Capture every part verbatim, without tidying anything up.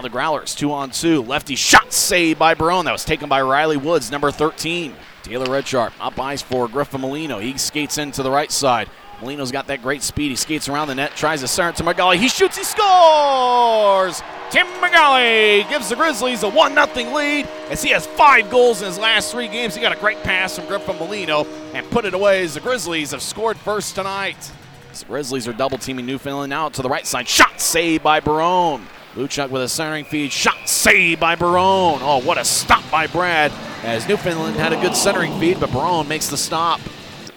Now the Growlers, two on two. Lefty shot saved by Barone. That was taken by Riley Woods, number thirteen. Taylor Redsharp up ice for Griffin Molino. He skates into the right side. Molino's got that great speed. He skates around the net, tries to center to Magali. He shoots, he scores! Tim Magali gives the Grizzlies a one nothing lead as he has five goals in his last three games. He got a great pass from Griffin Molino and put it away as the Grizzlies have scored first tonight. The Grizzlies are double-teaming Newfoundland now to the right side. Shot saved by Barone. Luchuk with a centering feed. Shot saved by Barone. Oh, what a stop by Brad as Newfoundland had a good centering feed, but Barone makes the stop.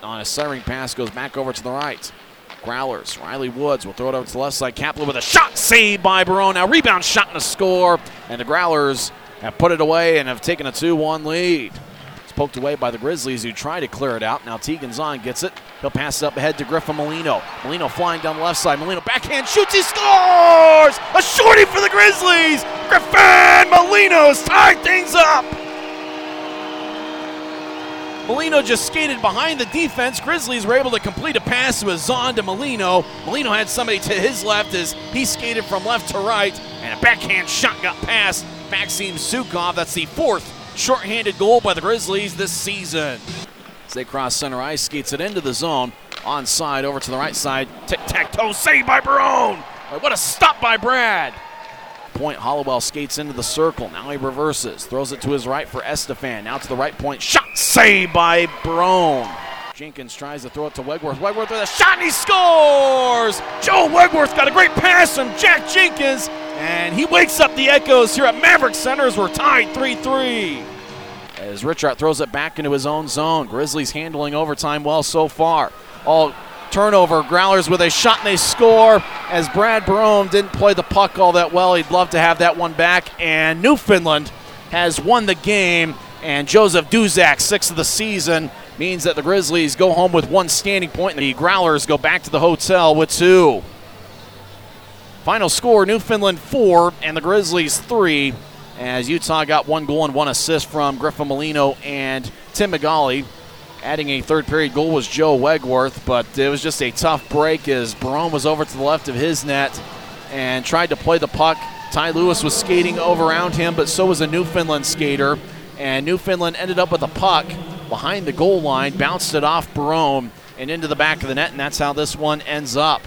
On a centering pass, goes back over to the right. Growlers, Riley Woods will throw it over to the left side. Kaplan with a shot saved by Barone. Now rebound shot and a score. And the Growlers have put it away and have taken a two one lead. It's poked away by the Grizzlies, who try to clear it out. Now Teagan Zahn gets it. He'll pass it up ahead to Griffin Molino. Molino flying down the left side. Molino backhand shoots. He scores! A shorty for the Grizzlies! Griffin Molino's tied things up! Molino just skated behind the defense. Grizzlies were able to complete a pass to Zahn to Molino. Molino had somebody to his left as he skated from left to right, and a backhand shot got past Maxime Sukhov. That's the fourth shorthanded goal by the Grizzlies this season. As they cross center ice, skates it into the zone. Onside over to the right side. Tic-tac-toe, saved by Barone. What a stop by Brad. Point, Hollowell skates into the circle. Now he reverses, throws it to his right for Estefan. Now to the right point, shot saved by Barone. Jenkins tries to throw it to Wegworth. Wegworth with a shot, and he scores! Joe Wegworth got a great pass from Jack Jenkins, and he wakes up the echoes here at Maverick Center as we're tied three three. As Richard throws it back into his own zone. Grizzlies handling overtime well so far. All turnover, Growlers with a shot and a score as Brad Barone didn't play the puck all that well. He'd love to have that one back, and Newfoundland has won the game, and Joseph Duzak, sixth of the season, means that the Grizzlies go home with one standing point, and the Growlers go back to the hotel with two. Final score, Newfoundland four and the Grizzlies three, as Utah got one goal and one assist from Griffin Molino and Tim Magali. Adding a third period goal was Joe Wegworth, but it was just a tough break as Barone was over to the left of his net and tried to play the puck. Ty Lewis was skating over around him, but so was a Newfoundland skater. And Newfoundland ended up with the puck behind the goal line, bounced it off Barone and into the back of the net, and that's how this one ends up.